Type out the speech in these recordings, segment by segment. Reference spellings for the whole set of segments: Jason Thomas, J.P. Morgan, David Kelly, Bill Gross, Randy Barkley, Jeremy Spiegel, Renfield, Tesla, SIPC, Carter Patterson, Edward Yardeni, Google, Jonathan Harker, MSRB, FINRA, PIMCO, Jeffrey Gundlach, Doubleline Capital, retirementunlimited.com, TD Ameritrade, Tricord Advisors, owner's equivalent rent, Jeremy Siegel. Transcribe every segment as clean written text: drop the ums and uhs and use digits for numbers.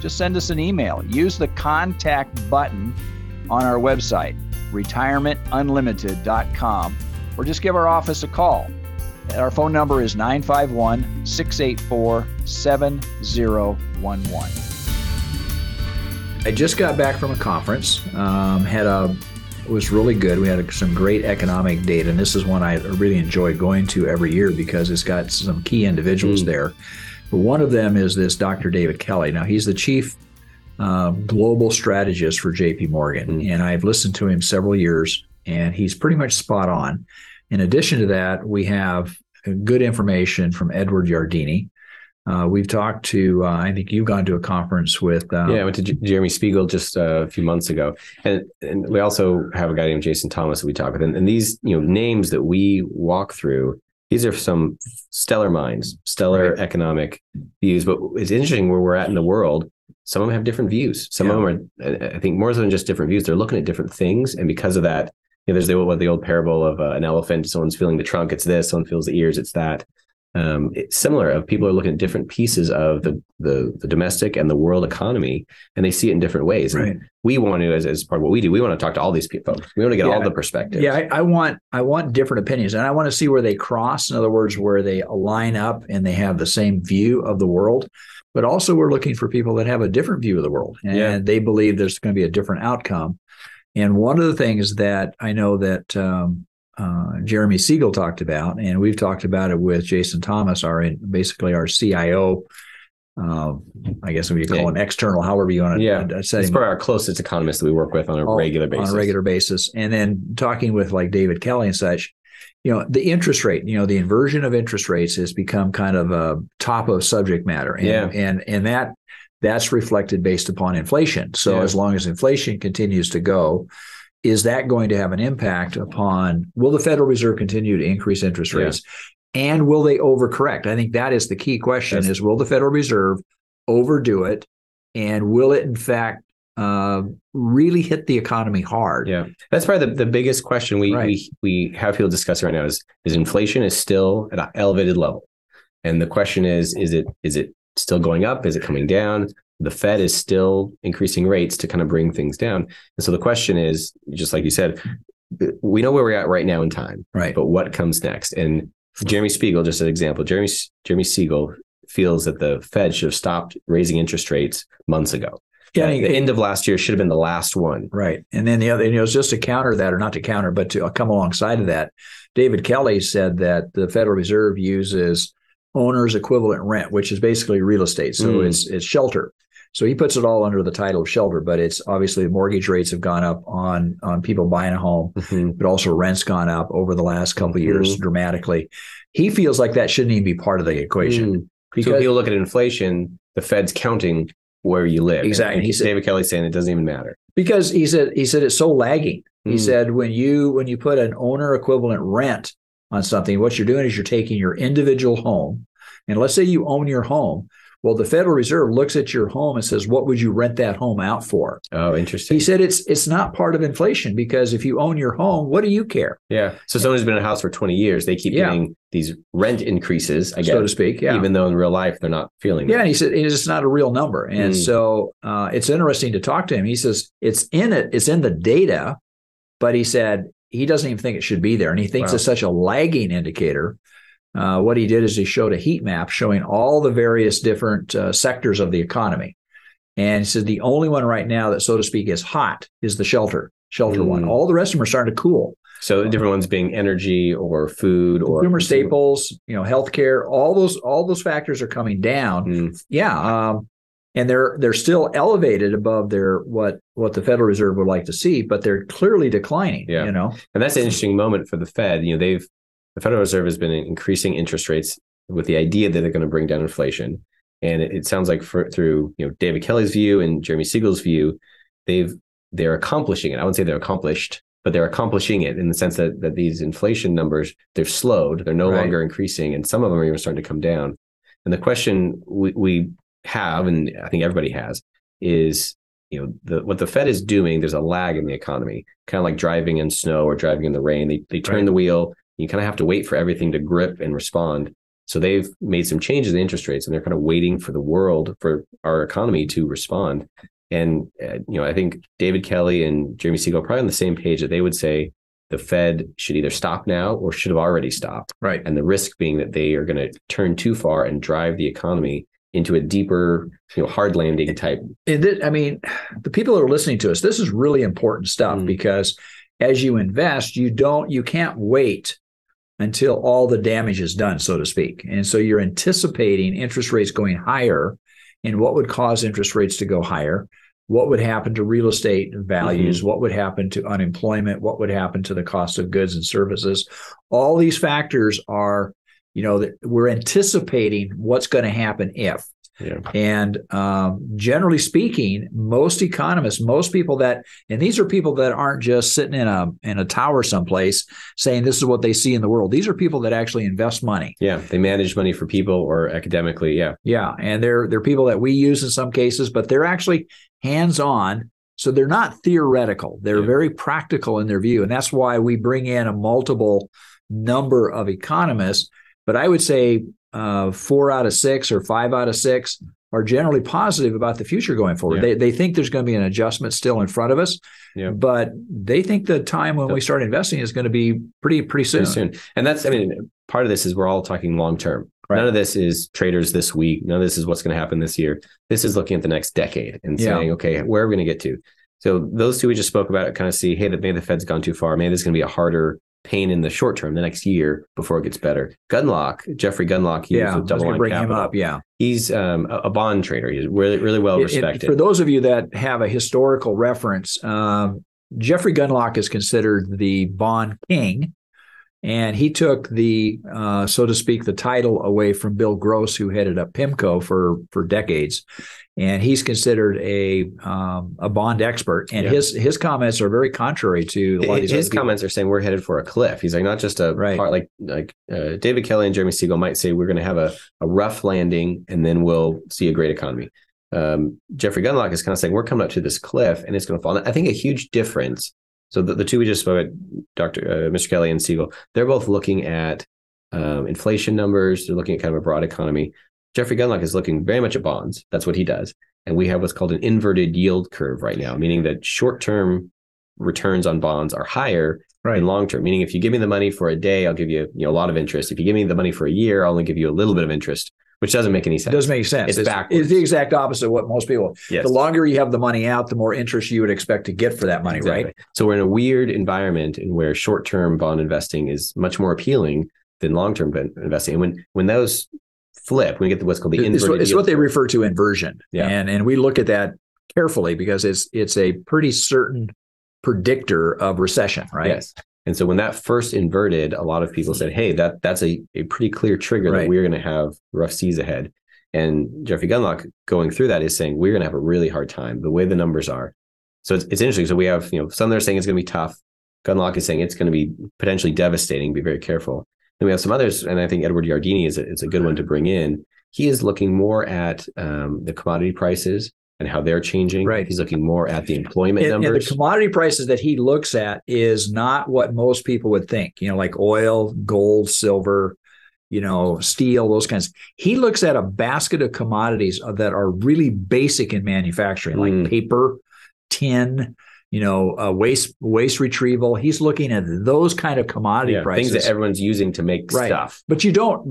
just send us an email. Use the contact button on our website, retirementunlimited.com, or just give our office a call. Our phone number is 951-684-7011. I just got back from a conference. It was really good. We had some great economic data, and this is one I really enjoy going to every year because it's got some key individuals there. But one of them is this Dr. David Kelly. Now, he's the chief global strategist for J.P. Morgan, and I've listened to him several years, and he's pretty much spot on. In addition to that, we have good information from Edward Yardeni. We've talked to, I think you've gone to a conference with... I went to Jeremy Spiegel just a few months ago. And we also have a guy named Jason Thomas that we talk with. And these names that we walk through, these are some stellar minds, stellar economic views. But it's interesting where we're at in the world. Some of them have different views. Some of them are, I think, more so than just different views. They're looking at different things. And because of that, there's the old parable of an elephant. Someone's feeling the trunk, it's this. Someone feels the ears, it's that. It's similar of people are looking at different pieces of the domestic and the world economy, and they see it in different ways. Right. And we want to, as part of what we do, we want to talk to all these people. We want to get all the perspectives. Yeah, I want different opinions, and I want to see where they cross. In other words, where they align up and they have the same view of the world. But also we're looking for people that have a different view of the world, and they believe there's going to be a different outcome. And one of the things that I know that Jeremy Siegel talked about, and we've talked about it with Jason Thomas, our CIO, I guess if you call an external, however you want to say. It's probably our closest economist that we work with on a regular basis. And then talking with like David Kelly and such, the interest rate, the inversion of interest rates has become kind of a top of subject matter. And, and that's reflected based upon inflation. So as long as inflation continues to go, is that going to have an impact upon, will the Federal Reserve continue to increase interest rates? And will they overcorrect? I think that is the key question is, will the Federal Reserve overdo it? And will it, in fact, really hit the economy hard? Yeah, that's probably the biggest question we have people discuss right now is inflation is still at an elevated level. And the question is it still going up? Is it coming down? The Fed is still increasing rates to kind of bring things down. And so the question is, just like you said, we know where we're at right now in time, right? But what comes next? And Jeremy Spiegel, just an example, Jeremy Siegel feels that the Fed should have stopped raising interest rates months ago. Yeah, the end of last year should have been the last one. Right. And then the other, just to counter that, or not to counter, but to come alongside of that, David Kelly said that the Federal Reserve uses owner's equivalent rent, which is basically real estate. So it's shelter. So he puts it all under the title of shelter, but it's obviously mortgage rates have gone up on people buying a home, but also rent's gone up over the last couple of years dramatically. He feels like that shouldn't even be part of the equation. Because so if you look at inflation, the Fed's counting where you live. Exactly. And David Kelly's saying it doesn't even matter. Because he said it's so lagging. He said when you put an owner equivalent rent on something, what you're doing is you're taking your individual home, and let's say you own your home. Well, the Federal Reserve looks at your home and says, what would you rent that home out for? Oh, interesting. He said it's not part of inflation because if you own your home, what do you care? Yeah. So someone's been in a house for 20 years, they keep getting these rent increases, I guess, so to speak, even though in real life they're not feeling that. Yeah, and he said it's not a real number. And so it's interesting to talk to him. He says it's in the data, but he said he doesn't even think it should be there. And he thinks it's such a lagging indicator. What he did is he showed a heat map showing all the various different sectors of the economy. And he said the only one right now that, so to speak, is hot is the shelter one. All the rest of them are starting to cool. So the different ones being energy or food or consumer staples, healthcare, all those factors are coming down. And they're still elevated above their what the Federal Reserve would like to see, but they're clearly declining, And that's an interesting moment for the Fed. The Federal Reserve has been increasing interest rates with the idea that they're going to bring down inflation. And it sounds like through David Kelly's view and Jeremy Siegel's view, they're accomplishing it. I wouldn't say they're accomplished, but they're accomplishing it in the sense that these inflation numbers, they're slowed. They're no longer increasing. And some of them are even starting to come down. And the question we have, and I think everybody has, is what the Fed is doing, there's a lag in the economy, kind of like driving in snow or driving in the rain. They turn the wheel. You kind of have to wait for everything to grip and respond. So they've made some changes in interest rates, and they're kind of waiting for the world, for our economy to respond. And I think David Kelly and Jeremy Siegel are probably on the same page that they would say the Fed should either stop now or should have already stopped. Right. And the risk being that they are going to turn too far and drive the economy into a deeper, hard landing type. The people who are listening to us, this is really important stuff because as you invest, you can't wait until all the damage is done, so to speak. And so you're anticipating interest rates going higher and what would cause interest rates to go higher. What would happen to real estate values? Mm-hmm. What would happen to unemployment? What would happen to the cost of goods and services? All these factors are, that we're anticipating what's going to happen if. Yeah. And generally speaking, most economists, most people and these are people that aren't just sitting in a tower someplace saying this is what they see in the world. These are people that actually invest money. Yeah, they manage money for people or academically. Yeah, yeah, and they're people that we use in some cases, but they're actually hands-on. So they're not theoretical. They're very practical in their view, and that's why we bring in a multiple number of economists. But I would say 4 out of 6 or 5 out of 6 are generally positive about the future going forward. Yeah. They think there's going to be an adjustment still in front of us, but they think the time when we start investing is going to be pretty soon. Pretty soon. And that's, part of this is we're all talking long-term. Right. None of this is traders this week. None of this is what's going to happen this year. This is looking at the next decade and saying, okay, where are we going to get to? So those two we just spoke about kind of see, hey, maybe the Fed's gone too far. Maybe there's going to be a harder pain in the short term, the next year before it gets better. Jeffrey Gundlach, he was with Doubleline Capital. He's a bond trader. He's really, really well respected. For those of you that have a historical reference, Jeffrey Gundlach is considered the bond king, and he took the, so to speak, the title away from Bill Gross, who headed up PIMCO for decades, and he's considered a bond expert. And his comments are very contrary to a lot of these. His comments are saying we're headed for a cliff. He's like, not just a part, like David Kelly and Jeremy Siegel might say we're going to have a rough landing and then we'll see a great economy. Jeffrey Gundlach is kind of saying we're coming up to this cliff and it's going to fall. And I think a huge difference. So the two we just spoke about, Mr. Kelly and Siegel, they're both looking at inflation numbers. They're looking at kind of a broad economy. Jeffrey Gundlach is looking very much at bonds. That's what he does. And we have what's called an inverted yield curve right now, meaning that short-term returns on bonds are higher than long-term. Meaning if you give me the money for a day, I'll give you, a lot of interest. If you give me the money for a year, I'll only give you a little bit of interest, which doesn't make any sense. It doesn't make sense. It's backwards. It's the exact opposite of what most people. Yes. The longer you have the money out, the more interest you would expect to get for that money, right? So we're in a weird environment in where short-term bond investing is much more appealing than long-term investing. And when those flip, we get what's called the inversion. It's what they refer to inversion. Yeah. And we look at that carefully because it's a pretty certain predictor of recession, right? Yes. And so when that first inverted, a lot of people said, hey, that's a pretty clear trigger that we're going to have rough seas ahead. And Jeffrey Gundlach going through that is saying, we're going to have a really hard time the way the numbers are. So it's interesting. So we have, some that are saying it's going to be tough. Gundlach is saying it's going to be potentially devastating. Be very careful. Then we have some others, and I think Edward Yardeni is a good one to bring in. He is looking more at the commodity prices and how they're changing. Right. He's looking more at the employment numbers. And the commodity prices that he looks at is not what most people would think, like oil, gold, silver, steel, those kinds. He looks at a basket of commodities that are really basic in manufacturing, like paper, tin, waste retrieval. He's looking at those kind of commodity prices, things that everyone's using to make stuff. But you don't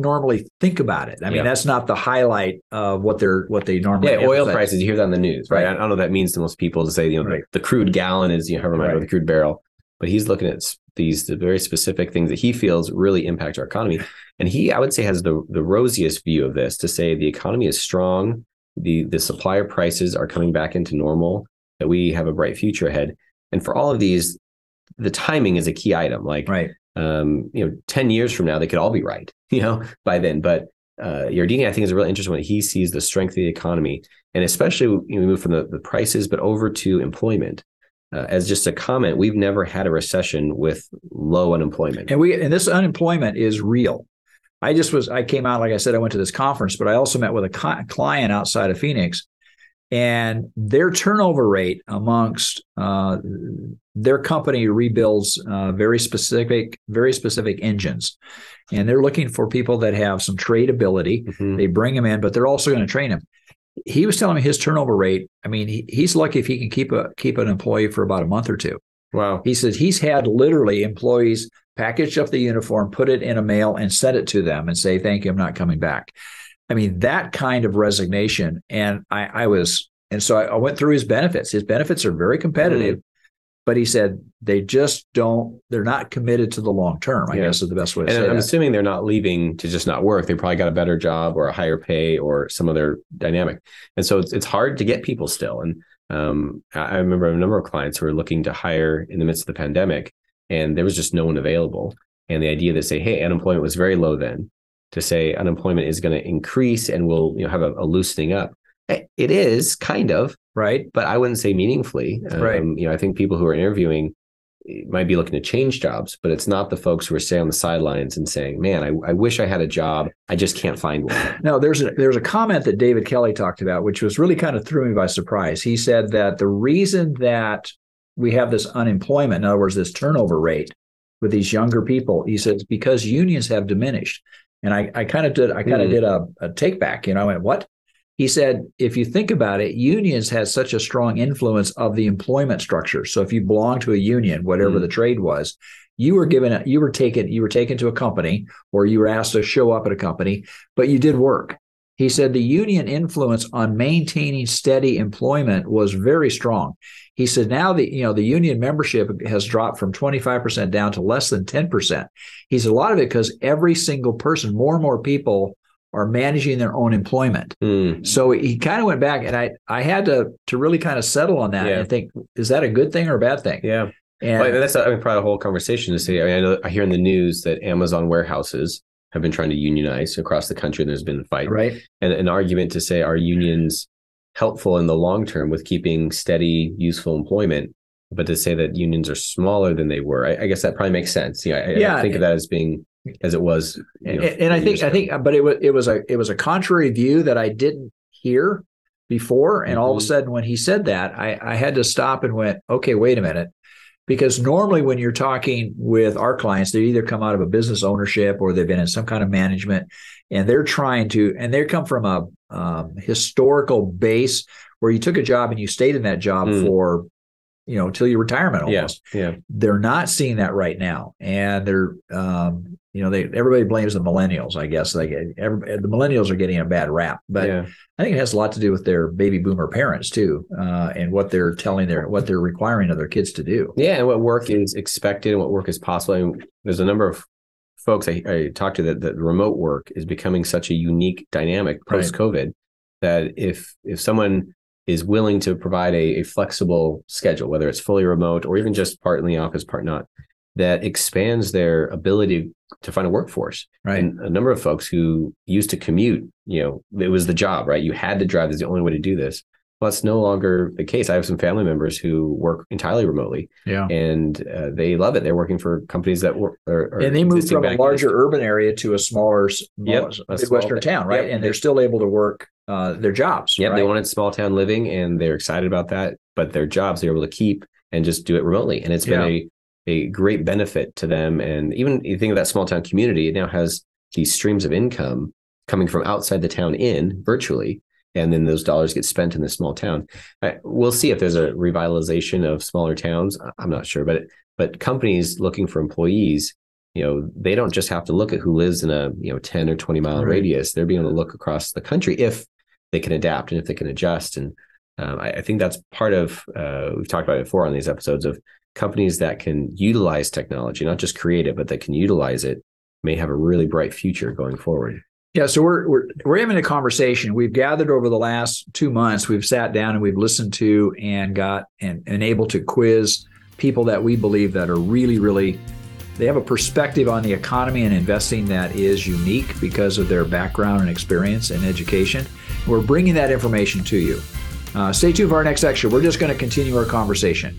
normally think about it. That's not the highlight of what they normally. Yeah, oil prices. You hear that on the news, right? I don't know what that means to most people to say the crude gallon is or the crude barrel. But he's looking at the very specific things that he feels really impact our economy, and he I would say has the rosiest view of this to say the economy is strong, the supplier prices are coming back into normal. That we have a bright future ahead. And for all of these, the timing is a key item. 10 years from now, they could all be right, by then. But Yardeni, I think, is a really interesting one. He sees the strength of the economy, and especially we move from the prices, but over to employment. As just a comment, we've never had a recession with low unemployment, and this unemployment is real. I came out, like I said, I went to this conference, but I also met with a client outside of Phoenix, and their turnover rate amongst their company rebuilds very specific engines, and they're looking for people that have some trade ability. Mm-hmm. They bring them in, but they're also going to train them. He was telling me his turnover rate. I mean, he's lucky if he can keep an employee for about a month or two. Wow. He said he's had literally employees package up the uniform, put it in a mail, and send it to them and say, "Thank you, I'm not coming back." I mean, that kind of resignation. And I went through his benefits. His benefits are very competitive, but he said they just don't. They're not committed to the long term. I guess is the best way to say that. And I'm assuming they're not leaving to just not work. They probably got a better job or a higher pay or some other dynamic. And so it's hard to get people still. And I remember a number of clients who were looking to hire in the midst of the pandemic, and there was just no one available. And the idea that say, hey, unemployment was very low then, to say unemployment is going to increase and we'll have a loosening up. It is kind of right, but I wouldn't say meaningfully. Right. I think people who are interviewing might be looking to change jobs, but it's not the folks who are staying on the sidelines and saying, "Man, I wish I had a job. I just can't find one." No, there's a comment that David Kelly talked about, which was really kind of threw me by surprise. He said that the reason that we have this unemployment, in other words, this turnover rate with these younger people, he said, because unions have diminished. And I kind of did a take back. I went, what? He said, if you think about it, unions had such a strong influence of the employment structure. So if you belonged to a union, whatever the trade was, you were taken to a company, or you were asked to show up at a company, but you did work. He said the union influence on maintaining steady employment was very strong. He said now the union membership has dropped from 25% down to less than 10%. He said a lot of it because every single person, more and more people are managing their own employment. Mm. So he kind of went back, and I had to really kind of settle on that and think, is that a good thing or a bad thing? Yeah. And that's probably a whole conversation to say. I hear in the news that Amazon warehouses have been trying to unionize across the country, and there's been a fight. Right. And an argument to say, are unions helpful in the long term with keeping steady, useful employment? But to say that unions are smaller than they were, I guess that probably makes sense. I think of that as being as it was. But it was a contrary view that I didn't hear before. And all of a sudden, when he said that, I had to stop and went, okay, wait a minute. Because normally when you're talking with our clients, they either come out of a business ownership or they've been in some kind of management, and they're trying to, and they come from a historical base where you took a job and you stayed in that job for, till your retirement almost. Yeah. They're not seeing that right now. And they're, everybody blames the millennials, I guess. The millennials are getting a bad rap, but I think it has a lot to do with their baby boomer parents too, and what they're telling what they're requiring of their kids to do. Yeah. And what work is expected and what work is possible. I mean, there's a number of folks I talked to that remote work is becoming such a unique dynamic post-COVID that if someone is willing to provide a flexible schedule, whether it's fully remote or even just part in the office, part not, that expands their ability to find a workforce. Right. And a number of folks who used to commute, it was the job, right? You had to drive. That's the only way to do this. Well, that's no longer the case. I have some family members who work entirely remotely, and they love it. They're working for companies that work, and they moved from a larger urban area to a smaller Midwestern town, right? Yep. And they're still able to work their jobs. Yeah, right? They wanted small town living, and they're excited about that. But their jobs, they're able to keep and just do it remotely, and it's been a great benefit to them. And even you think of that small town community, it now has these streams of income coming from outside the town in virtually. And then those dollars get spent in the small town. We'll see if there's a revitalization of smaller towns. I'm not sure, but companies looking for employees, they don't just have to look at who lives in a 10 or 20 mile radius. They're being able to look across the country if they can adapt and if they can adjust. And I think that's part of, we've talked about it before on these episodes, of companies that can utilize technology, not just create it, but that can utilize it, may have a really bright future going forward. Yeah, so we're having a conversation. We've gathered over the last 2 months. We've sat down and we've listened to and got and able to quiz people that we believe that are really, really They have a perspective on the economy and investing that is unique because of their background and experience and education. We're bringing that information to you. Stay tuned for our next section. We're just going to continue our conversation.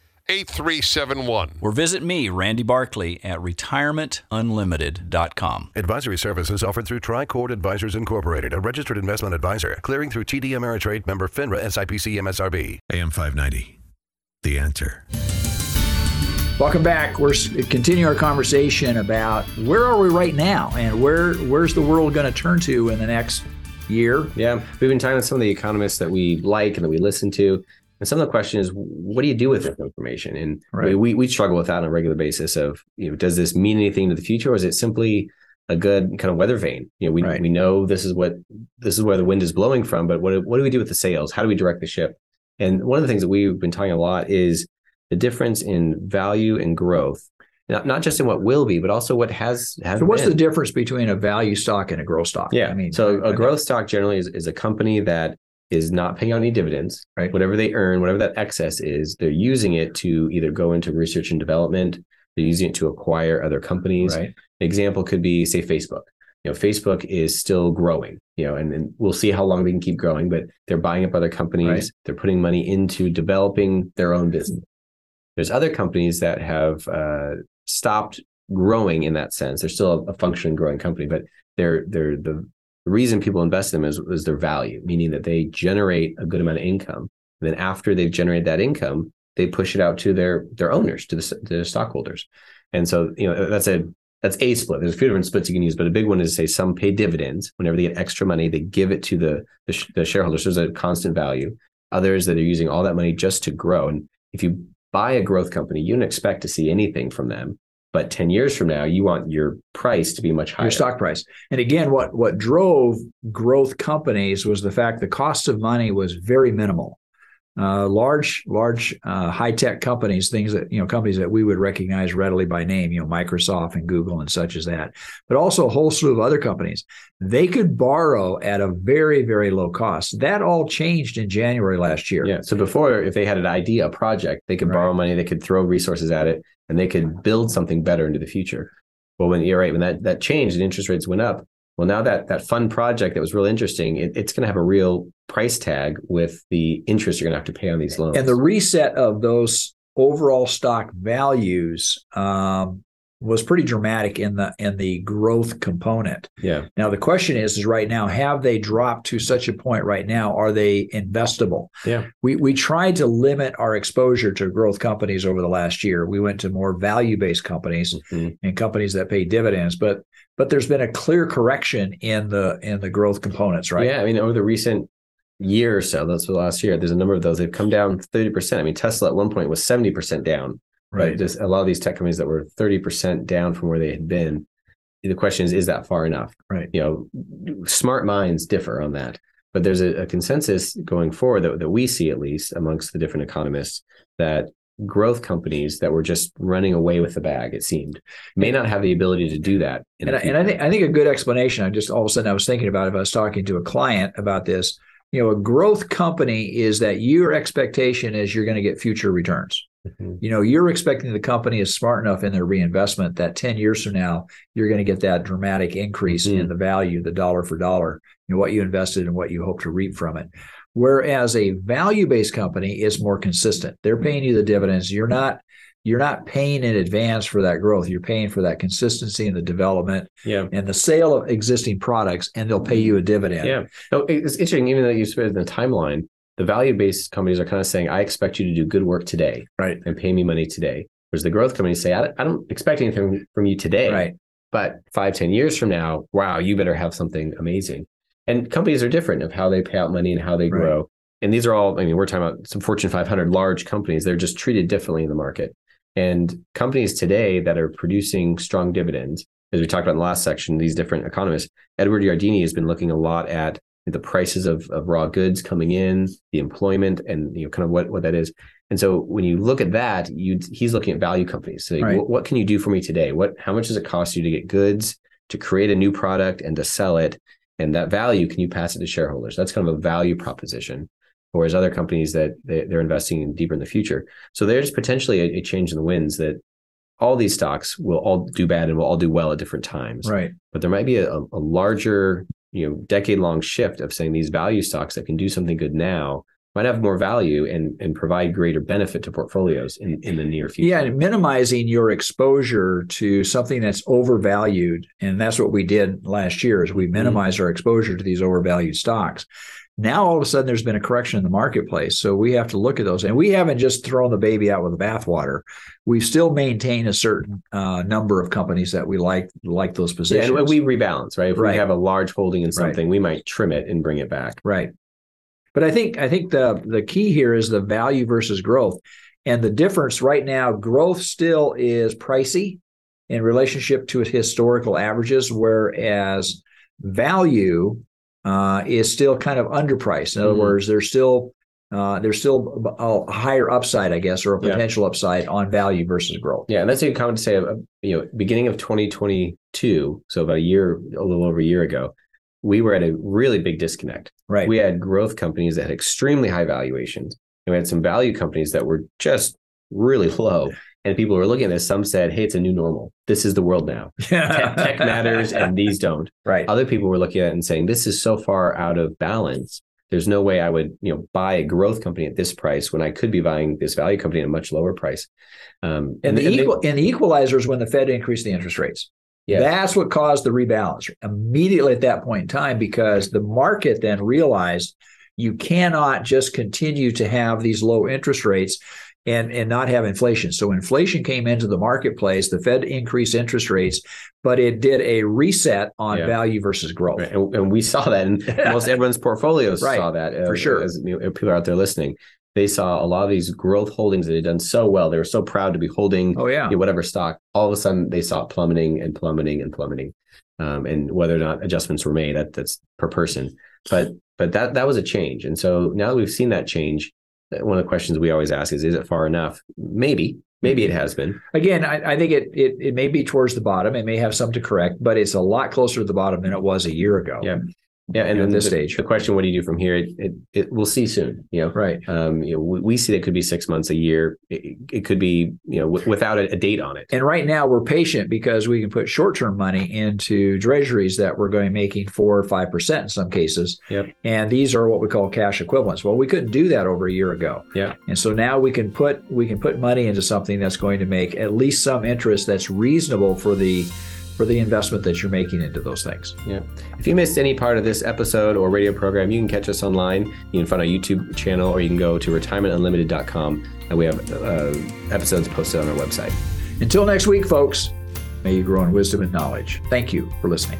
Or visit me, Randy Barkley, at retirementunlimited.com. Advisory services offered through Tricord Advisors Incorporated, a registered investment advisor, clearing through TD Ameritrade, member FINRA, SIPC, MSRB. AM 590, The Answer. Welcome back. We're continuing our conversation about where are we right now and where's the world going to turn to in the next year. Yeah, we've been talking to some of the economists that we like and that we listen to. And some of the question is, what do you do with this information? And right. we struggle with that on a regular basis of, you know, does this mean anything to the future? Or is it simply a good kind of weather vane? You know, we know this is where the wind is blowing from, but what do we do with the sails? How do we direct the ship? And one of the things that we've been talking a lot is the difference in value and growth. Not just in what will be, but also what has So what's been. The difference between a value stock and a growth stock? Yeah. I mean, so a growth stock generally is a company that is not paying out any dividends, right? Whatever they earn, whatever that excess is, they're using it to either go into research and development. They're using it to acquire other companies. Right. An example could be, say, Facebook. You know, Facebook is still growing, you know, and we'll see how long they can keep growing, but they're buying up other companies. Right. They're putting money into developing their own business. There's other companies that have stopped growing in that sense. They're still a functioning growing company, but they're the reason people invest in them is their value, meaning that they generate a good amount of income. And then after they've generated that income, they push it out to their owners, to their stockholders. And so, you know, that's a split. There's a few different splits you can use, but a big one is, say, some pay dividends. Whenever they get extra money, they give it to the shareholders. So there's a constant value. Others that are using all that money just to grow. And if you buy a growth company, you don't expect to see anything from them. But 10 years from now, you want your price to be much higher. Your stock price. And again, what drove growth companies was the fact the cost of money was very minimal. Large high-tech companies, things that, you know, companies that we would recognize readily by name, you know, Microsoft and Google and such as that, but also a whole slew of other companies, they could borrow at a very, very low cost. That all changed in January last year. Yeah. So before, if they had an idea, a project, they could borrow money, they could throw resources at it, and they could build something better into the future. Well, when that changed and interest rates went up, well, now that fun project that was really interesting, it's going to have a real price tag with the interest you're going to have to pay on these loans. And the reset of those overall stock values was pretty dramatic in the growth component. Yeah. Now, the question is right now, have they dropped to such a point right now? Are they investable? Yeah. We tried to limit our exposure to growth companies over the last year. We went to more value-based companies and companies that pay dividends, but there's been a clear correction in the growth components, right? Yeah. I mean, over the recent year or so, that's the last year, there's a number of those. They've come down 30%. I mean, Tesla at one point was 70% down. Right. Just a lot of these tech companies that were 30% down from where they had been. The question is that far enough? Right. You know, smart minds differ on that. But there's a consensus going forward that we see, at least amongst the different economists, that growth companies that were just running away with the bag, it seemed, may not have the ability to do that. I think a good explanation, I just all of a sudden I was thinking about it, I was talking to a client about this. You know, a growth company is that your expectation is you're going to get future returns. Mm-hmm. You know, you're expecting the company is smart enough in their reinvestment that 10 years from now, you're going to get that dramatic increase in the value, the dollar for dollar, you know, what you invested and what you hope to reap from it. Whereas a value-based company is more consistent. They're paying you the dividends. You're not paying in advance for that growth. You're paying for that consistency and the development and the sale of existing products, and they'll pay you a dividend. Yeah. No, it's interesting, even though you spent the timeline, the value-based companies are kind of saying, I expect you to do good work today and pay me money today. Whereas the growth companies say, I don't expect anything from you today, right? But 5-10 years from now, wow, you better have something amazing. And companies are different of how they pay out money and how they grow. Right. And these are all, I mean, we're talking about some Fortune 500 large companies. They're just treated differently in the market. And companies today that are producing strong dividends, as we talked about in the last section, these different economists, Edward Yardeni has been looking a lot at the prices of raw goods coming in, the employment, and you know kind of what that is. And so when you look at that, he's looking at value companies. So right. What can you do for me today? How much does it cost you to get goods, to create a new product, and to sell it? And that value, can you pass it to shareholders? That's kind of a value proposition. Whereas other companies that they're investing in deeper in the future. So there's potentially a change in the winds that all these stocks will all do bad and will all do well at different times. Right. But there might be a larger, decade-long shift of saying these value stocks that can do something good now might have more value and provide greater benefit to portfolios in the near future. Yeah, and minimizing your exposure to something that's overvalued. And that's what we did last year is we minimized our exposure to these overvalued stocks. Now, all of a sudden, there's been a correction in the marketplace. So we have to look at those. And we haven't just thrown the baby out with the bathwater. We still maintain a certain number of companies that we like those positions. Yeah, and we rebalance, right? If we have a large holding in something, we might trim it and bring it back. Right. But I think the key here is the value versus growth. And the difference right now, growth still is pricey in relationship to historical averages, whereas value is still kind of underpriced. In other words, there's still a higher upside, I guess, or a potential upside on value versus growth. Yeah, and that's a common to say. Beginning of 2022, so about a little over a year ago, we were at a really big disconnect. Right, we had growth companies that had extremely high valuations, and we had some value companies that were just really low. And people were looking at this. Some said, hey, it's a new normal. This is the world now. Tech matters and these don't. Right. Other people were looking at it and saying, this is so far out of balance. There's no way I would buy a growth company at this price when I could be buying this value company at a much lower price. And the equalizer is when the Fed increased the interest rates. Yeah. That's what caused the rebalance immediately at that point in time, because the market then realized you cannot just continue to have these low interest rates and not have inflation. So inflation came into the marketplace, the Fed increased interest rates, but it did a reset on value versus growth. Right. And we saw that in most everyone's portfolios saw that. For sure. As people are out there listening, they saw a lot of these growth holdings that had done so well. They were so proud to be holding whatever stock. All of a sudden, they saw it plummeting. And whether or not adjustments were made, that's per person. But that was a change. And so now that we've seen that change, one of the questions we always ask is it far enough? Maybe it has been. Again, I think it may be towards the bottom. It may have some to correct, but it's a lot closer to the bottom than it was a year ago. Yeah. Yeah. And then this stage, the question, what do you do from here? It we'll see soon. Right. We see that it could be 6 months, a year. It could be, without a date on it. And right now we're patient because we can put short-term money into treasuries that we're going making 4 or 5% in some cases. Yep. And these are what we call cash equivalents. Well, we couldn't do that over a year ago. Yeah. And so now we can put money into something that's going to make at least some interest that's reasonable for the investment that you're making into those things. Yeah. If you missed any part of this episode or radio program, you can catch us online. You can find our YouTube channel, or you can go to retirementunlimited.com, and we have episodes posted on our website. Until next week, folks, may you grow in wisdom and knowledge. Thank you for listening.